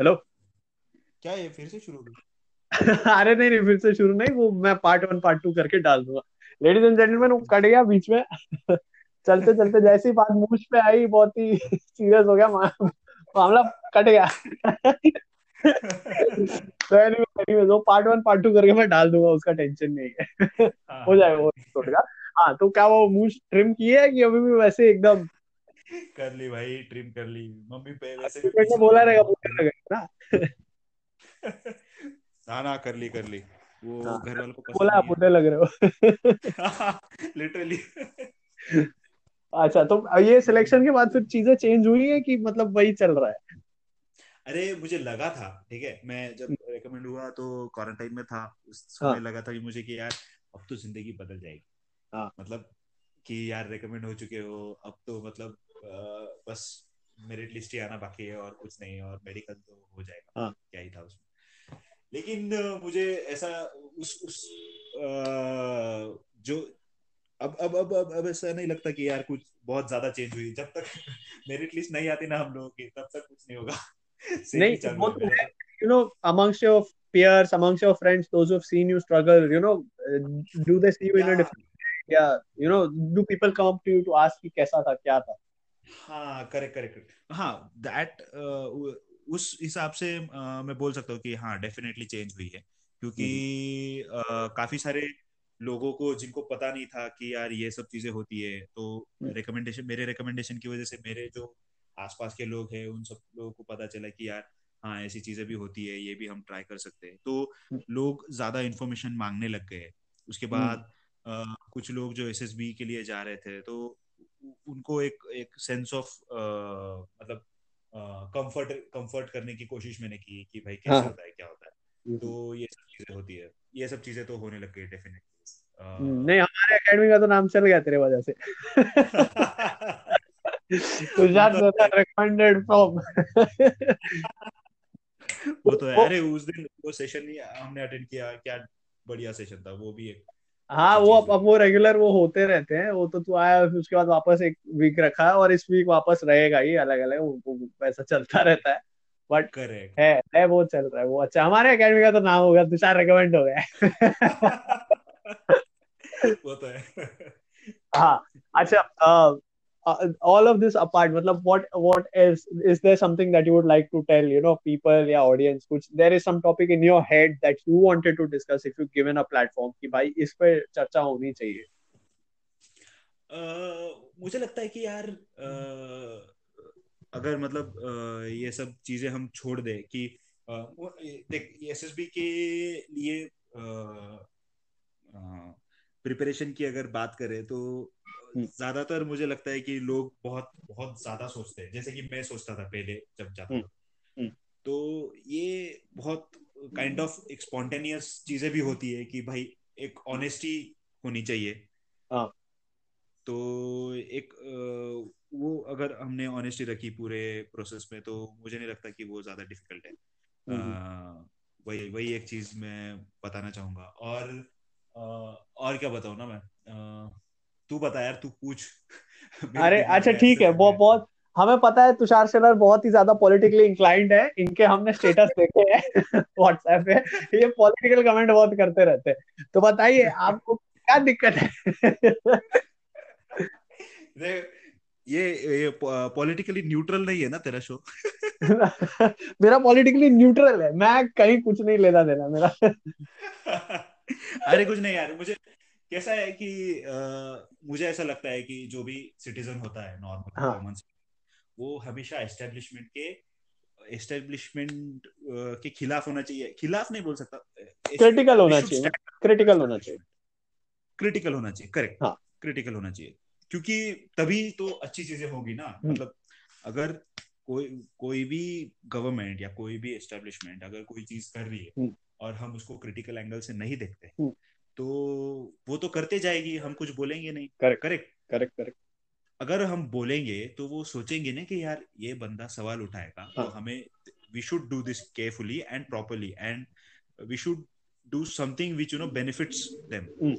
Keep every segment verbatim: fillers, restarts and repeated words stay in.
Hello क्या ये फिर से शुरू हुआ? अरे नहीं नहीं फिर से शुरू नहीं, वो मैं पार्ट वन पार्ट टू करके डाल दूंगा। लेडीज एंड जेंटलमैन वो कट गया बीच में चलते चलते, जैसे ही बात मूंछ पे आई बहुत ही सीरियस हो गया मामला, कट गया। तो एनीवे वो पार्ट वन पार्ट टू करके मैं डाल दूंगा, उसका टेंशन नहीं है। हो जाएगा वो टूट गया। हाँ तो क्या वो मूंछ ट्रिम की है कि अभी भी वैसे एकदम कर ली? भाई ट्रिम कर ली मम्मी पहले से ने बोला रहेगा बोलते रहेगा ना। ना ना कर ली कर ली वो घर वालों को पसंद बोला आप उधर लग रहे हो लिटरली। अच्छा तो ये सिलेक्शन के बाद फिर चीजें चेंज हुई है कि मतलब वही चल रहा है? अरे मुझे लगा था ठीक है, मैं जब रेकमेंड हुआ तो क्वारंटाइन में था उस समय, लगा था कि मुझे कि यार अब तो जिंदगी बदल जाएगी। हाँ मतलब कि यार रेकमेंड हो चुके हो अब तो मतलब आ, बस मेरिट लिस्ट ही आना बाकी है और कुछ नहीं, और मेडिकल तो हो जाएगा। हाँ क्या ही था उसमें। लेकिन मुझे ऐसा उस उस आ, जो अब अब अब अब अब ऐसा नहीं लगता कि यार कुछ बहुत ज्यादा चेंज हुई। जब तक मेरिट लिस्ट नहीं आती ना हम लोगों की तब तक कुछ नहीं होगा। नहीं वो तो you know amongst your peers, amongst your friends, those who've seen you struggle, you know, do they see you in a different way? Yeah, you know, do people come up to you to ask कि कैसा था क्या था? हाँ correct correct हाँ that uh, उस हिसाब से uh, मैं बोल सकता हूँ कि हाँ डेफिनेटली चेंज हुई है, क्योंकि uh, काफी सारे लोगों को जिनको पता नहीं था कि यार ये सब चीजें होती है, तो रिकमेंडेशन मेरे रिकमेंडेशन की वजह से मेरे जो आसपास के लोग हैं उन सब लोगों को पता चला कि यार हाँ ऐसी चीजें भी होती है, ये भी हम ट्राई कर सकते हैं। तो लोग ज्यादा इन्फॉर्मेशन मांगने लग गए। उसके बाद आ, कुछ लोग जो एसएसबी के लिए जा रहे थे तो उनको एक एक सेंस ऑफ मतलब कंफर्ट कंफर्ट करने की कोशिश मैंने की कि भाई कैसा होता है क्या होता है। तो ये सब चीजें होती है, ये सब चीजें तो होने लग गई डेफिनेटली। नहीं हमारे एकेडमी का तो नाम चल गया तेरे वजह से। तुषार शेलार recommended from वो तो है। अरे उस दिन वो सेशन ही हमने अटेंड किया, क्या बढ़िया सेशन था वो भी एक। हाँ वो अब वो रेगुलर वो होते रहते हैं। वो तो तू आया उसके बाद वापस एक वीक रखा और इस वीक वापस रहेगा ही, अलग अलग वैसा चलता रहता है। बट करेक्ट है है वो चल रहा है वो। अच्छा हमारे एकेडमी का तो नाम हो गया तुषार रिकमेंड हो गया। वो तो है। हाँ अच्छा all of this apart, मतलब what what else is there something that you would like to tell you know people या audience, कुछ there is some topic in your head that you wanted to discuss if you given a platform कि भाई इस पे चर्चा होनी चाहिए? uh, मुझे लगता है कि यार uh, अगर मतलब uh, ये सब चीजें हम छोड़ दे कि uh, देख एसएसबी के लिए uh, uh, प्रिपरेशन की अगर बात करें तो ज्यादातर मुझे लगता है कि लोग बहुत बहुत ज्यादा सोचते हैं, जैसे कि मैं सोचता था पहले जब जाता था। तो ये बहुत काइंड ऑफ एक स्पॉन्टेनियस चीजें भी होती है कि भाई एक ऑनेस्टी होनी चाहिए। हाँ तो एक वो अगर हमने ऑनेस्टी रखी पूरे प्रोसेस में तो मुझे नहीं लगता कि वो ज्यादा डिफिकल्ट है। वही वही एक चीज मैं बताना चाहूंगा। और Uh, और क्या बताऊं ना मैं, uh, तू बता यार तू पूछ। अरे अच्छा ठीक है, बहुत बहुत हमें पता है तुषार शेलार बहुत ही ज्यादा पॉलिटिकली इंक्लाइंड है, इनके हमने स्टेटस देखे हैं व्हाट्सएप पे, ये पॉलिटिकल कमेंट बहुत करते रहते हैं। तो बताइए आपको क्या दिक्कत है? ये ये पॉलिटिकली न्यूट्रल नहीं है ना तेरा शो? मेरा पॉलिटिकली न्यूट्रल है, मैं कहीं कुछ नहीं लेना देना मेरा। अरे कुछ नहीं यार, मुझे कैसा है कि आ, मुझे ऐसा लगता है कि जो भी सिटीजन होता है नॉर्मल कॉमन सिटीजन वो हमेशा एस्टेब्लिशमेंट के एस्टेब्लिशमेंट के खिलाफ होना चाहिए। खिलाफ नहीं बोल सकता, क्रिटिकल होना चाहिए क्रिटिकल होना चाहिए क्रिटिकल होना चाहिए करेक्ट क्रिटिकल होना चाहिए, क्योंकि तभी तो अच्छी चीजें होगी ना। मतलब अगर कोई कोई भी गवर्नमेंट या कोई भी एस्टेब्लिशमेंट अगर कोई चीज कर रही है और हम उसको क्रिटिकल एंगल से नहीं देखते तो वो तो करते जाएगी, हम कुछ बोलेंगे नहीं। करेक्ट करेक्ट करेक्ट अगर हम बोलेंगे तो वो सोचेंगे ना कि यार ये बंदा सवाल उठाएगा तो हमें we should do this carefully and properly and we should do something which you know benefits them.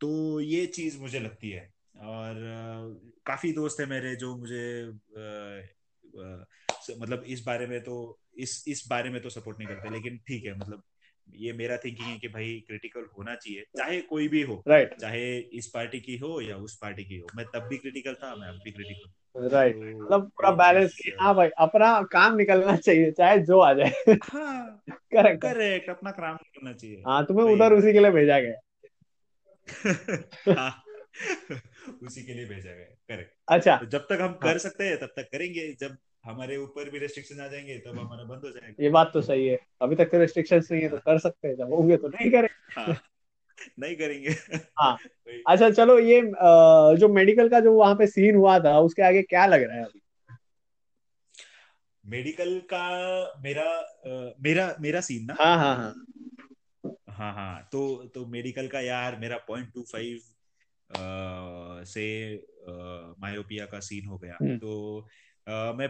तो ये चीज मुझे लगती है। और काफी दोस्त है मेरे जो मुझे मतलब इस बारे में तो इस इस बारे में तो सपोर्ट नहीं करते, लेकिन ठीक है, मतलब ये मेरा थिंकिंग है कि भाई क्रिटिकल होना चाहिए, चाहे कोई भी हो, right. चाहे इस पार्टी की हो या उस पार्टी की हो। मैं तब भी क्रिटिकल था, मैं अब भी क्रिटिकल, राइट। मतलब पूरा बैलेंस, हाँ भाई, अपना काम निकलना चाहिए चाहे जो आ जाए, करेक्ट करेक्ट, अपना काम निकलना चाहिए। हाँ, तुम्हें उधर उसी के लिए भेजा गया, उसी के लिए भेजा गया, करेक्ट। अच्छा, जब तक हम कर सकते हैं तब तक करेंगे, जब हमारे ऊपर भी रेस्ट्रिक्शन आ जाएंगे तब हमारा बंद हो जाएगा। ये बात तो सही है, अभी तक तो रेस्ट्रिक्शन नहीं है तो कर सकते हैं, जब होंगे तो नहीं करेंगे। हाँ, नहीं करेंगे। हाँ, अच्छा चलो, ये जो मेडिकल का जो वहाँ पे सीन हुआ था उसके आगे क्या लग रहा है अभी? मेडिकल का मेरा मेरा मेरा सीन ना, हाँ हाँ हाँ हाँ हाँ तो तो मेडिकल का यार मेरा पॉइंट टू फाइव से मायोपिया का सीन हो गया। तो Uh, मैं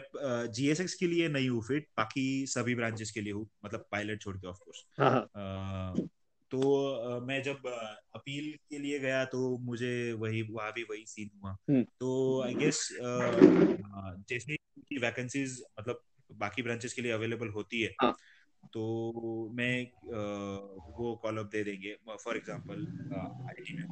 जीएसएक्स uh, के लिए नहीं हूँ फिट, बाकी सभी ब्रांचेस के लिए हूँ, मतलब पायलट छोड़ के ऑफ कोर्स। uh, तो uh, मैं जब uh, अपील के लिए गया तो मुझे वही वहाँ भी वही सीन हुआ। हुँ. तो आई गेस uh, जैसे की वैकेंसीज मतलब बाकी ब्रांचेस के लिए अवेलेबल होती है, हाँ. तो मैं uh, वो कॉल अप दे देंगे। फॉर एग्जाम्पल आईटी में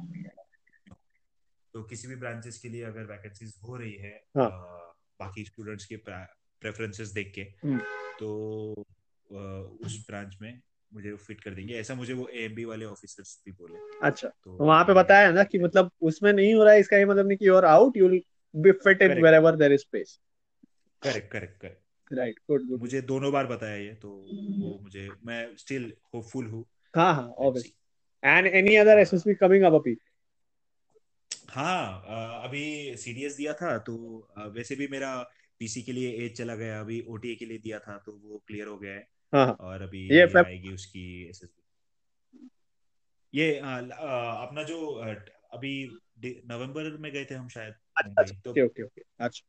तो किसी भी ब्रांचेस के लिए अगर वैकेंसीज हो रही है, हाँ. uh, बाकी स्टूडेंट्स के प्रेफरेंसेस देख के, तो उस ब्रांच में मुझे फिट कर देंगे, ऐसा मुझे वो एएमबी वाले ऑफिसर्स भी बोले। अच्छा, तो वहां पे बताया ना कि मतलब उसमें नहीं हो रहा है, इसका ये मतलब नहीं कि you are out, you will be fit in wherever there is space. Correct correct correct, right, good good. मुझे दोनों बार बताया ये, तो वो मुझे, मैं स्टिल होपफुल हूं। हां हां, obviously. And any other SSB coming up? अभी हाँ, अभी सीडीएस दिया था, तो वैसे भी मेरा पीसी के लिए एज चला गया, अभी ओटीए के लिए दिया था तो वो क्लियर हो गया है। हाँ, और अभी ये ये आएगी उसकी एसएसबी, ये अपना जो अभी नवंबर में गए थे हम शायद। अच्छा, तो ओके ओके, अच्छा,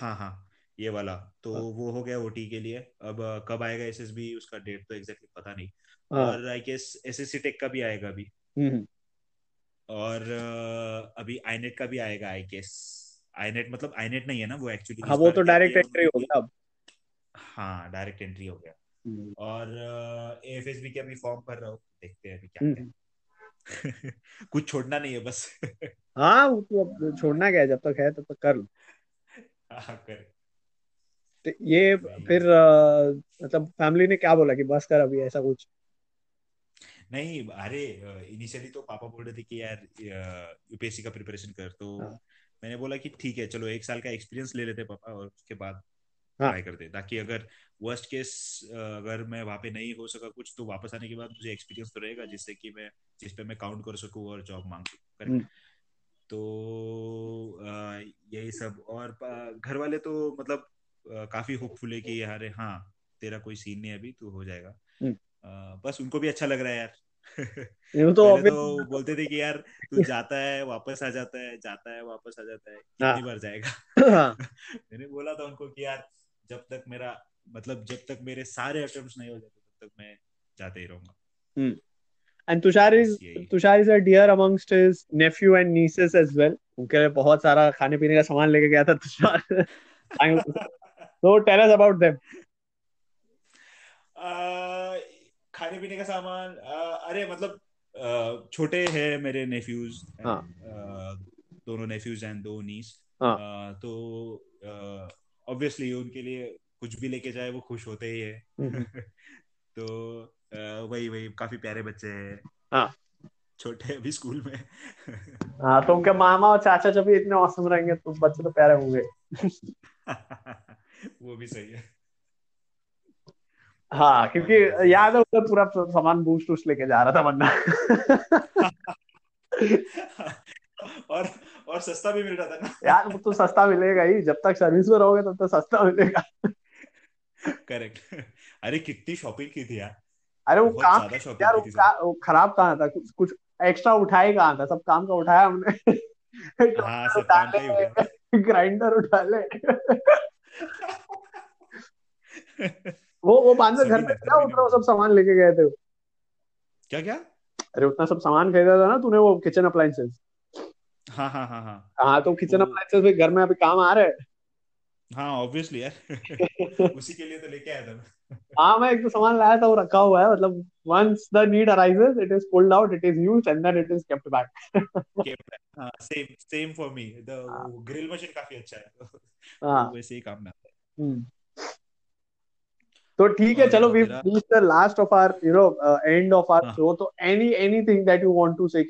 हाँ हाँ, ये वाला तो हाँ, वो हो गया ओटी के लिए। अब कब आएगा एसएसबी उसका डेट तो एग्जैक्टली पता नहीं। हाँ, और आई गेस एसएससी टेक का भी आएगा अभी, और अभी आईनेट का भी आएगा आई गेस। आईनेट मतलब आईनेट नहीं है ना वो एक्चुअली, हाँ, वो तो डायरेक्ट एंट्री हो गया अब। हाँ, डायरेक्ट एंट्री हो गया। और एएफएसबी के अभी फॉर्म भर रहा हूँ, देखते हैं अभी क्या है। कुछ छोड़ना नहीं है बस। हाँ, तो छोड़ना क्या है, जब तक है तब तक कर लो। हाँ, कर ये फिर मतलब फैमिली ने क्या बोला कि बस कर अभी, ऐसा कुछ नहीं? अरे इनिशियली तो पापा बोल रहे थे कि यार यूपीएससी का प्रिपरेशन कर, तो हाँ, मैंने बोला कि ठीक है चलो एक साल का एक्सपीरियंस ले लेते पापा, और उसके बाद हाँ, ट्राई करते, ताकि अगर वर्स्ट केस अगर मैं वहाँ पे नहीं हो सका कुछ, तो वापस आने के बाद मुझे एक्सपीरियंस तो रहेगा, जिससे कि मैं जिस पे मैं काउंट कर सकूँ और जॉब मांग सकूँ। तो यही सब, और घर वाले तो मतलब काफी होपफुल है कि यार हाँ तेरा कोई सीन नहीं अभी, तो हो जाएगा। Uh, बस उनको भी अच्छा लग रहा है यार। ये तो, तो बोलते थे कि यार तू जाता है वापस आ जाता है, जाता है वापस आ जाता है, कितनी बार जाएगा? मैंने बोला था उनको कि यार जब तक मेरा मतलब जब तक मेरे सारे अटेम्प्ट्स नहीं हो जाते तब तक मैं जाते ही रहूंगा। And Tushar is Tushar is a dear amongst his nephew and nieces as well. उनके लिए बहुत सारा खाने पीने का सामान लेके गया था Tushar. So tell us about them. खाने पीने का सामान, अरे मतलब छोटे हैं मेरे नेफ्यूज, दोनों नेफ्यूज एंड दो नीस, तो ऑब्वियसली उनके लिए कुछ भी लेके जाए वो खुश होते ही है। तो वही वही काफी प्यारे बच्चे हैं, छोटे अभी स्कूल में। हाँ, तो उनके मामा और चाचा जब भी इतने औसम रहेंगे तो बच्चे तो प्यारे होंगे। वो भी सही है। हाँ, क्योंकि याद है उधर पूरा सामान बूस्ट उस लेके जा रहा था वरना। और और सस्ता भी मिल रहा था ना यार, तो सस्ता मिलेगा ही, जब तक सर्विस में रहोगे तब तक सस्ता मिलेगा। करेक्ट। अरे कितनी शॉपिंग की थी यार। अरे वो काम यार वो खराब कहाँ था, कुछ कुछ एक्स्ट्रा उठाए कहाँ था, सब काम का उठाया हमने। हाँ, सब काम का ही उठाया, ग्राइंडर उठा ले। वो वो बांधे घर पे था, उतना सब सामान लेके गए थे। क्या क्या? अरे उतना सब सामान खरीदा था ना तूने, वो किचन अप्लायंसेस। हाँ हाँ हाँ हाँ हाँ, तो किचन अप्लायंसेस भी घर में अभी काम आ रहे हैं। हाँ ऑब्वियसली यार उसी के लिए तो लेके आया था हाँ मैं एक तो सामान लाया था वो रखा हुआ है, मतलब once the need arises it is pulled out, it is used and then it is kept back. Kept back. हाँ same same for me. The grill machine काफी अच्छा है, हाँ वैसे ही काम में आता है। तो ठीक है चलो, we've reached the last of our, you know, uh, end of our show. So any anything that you want to say?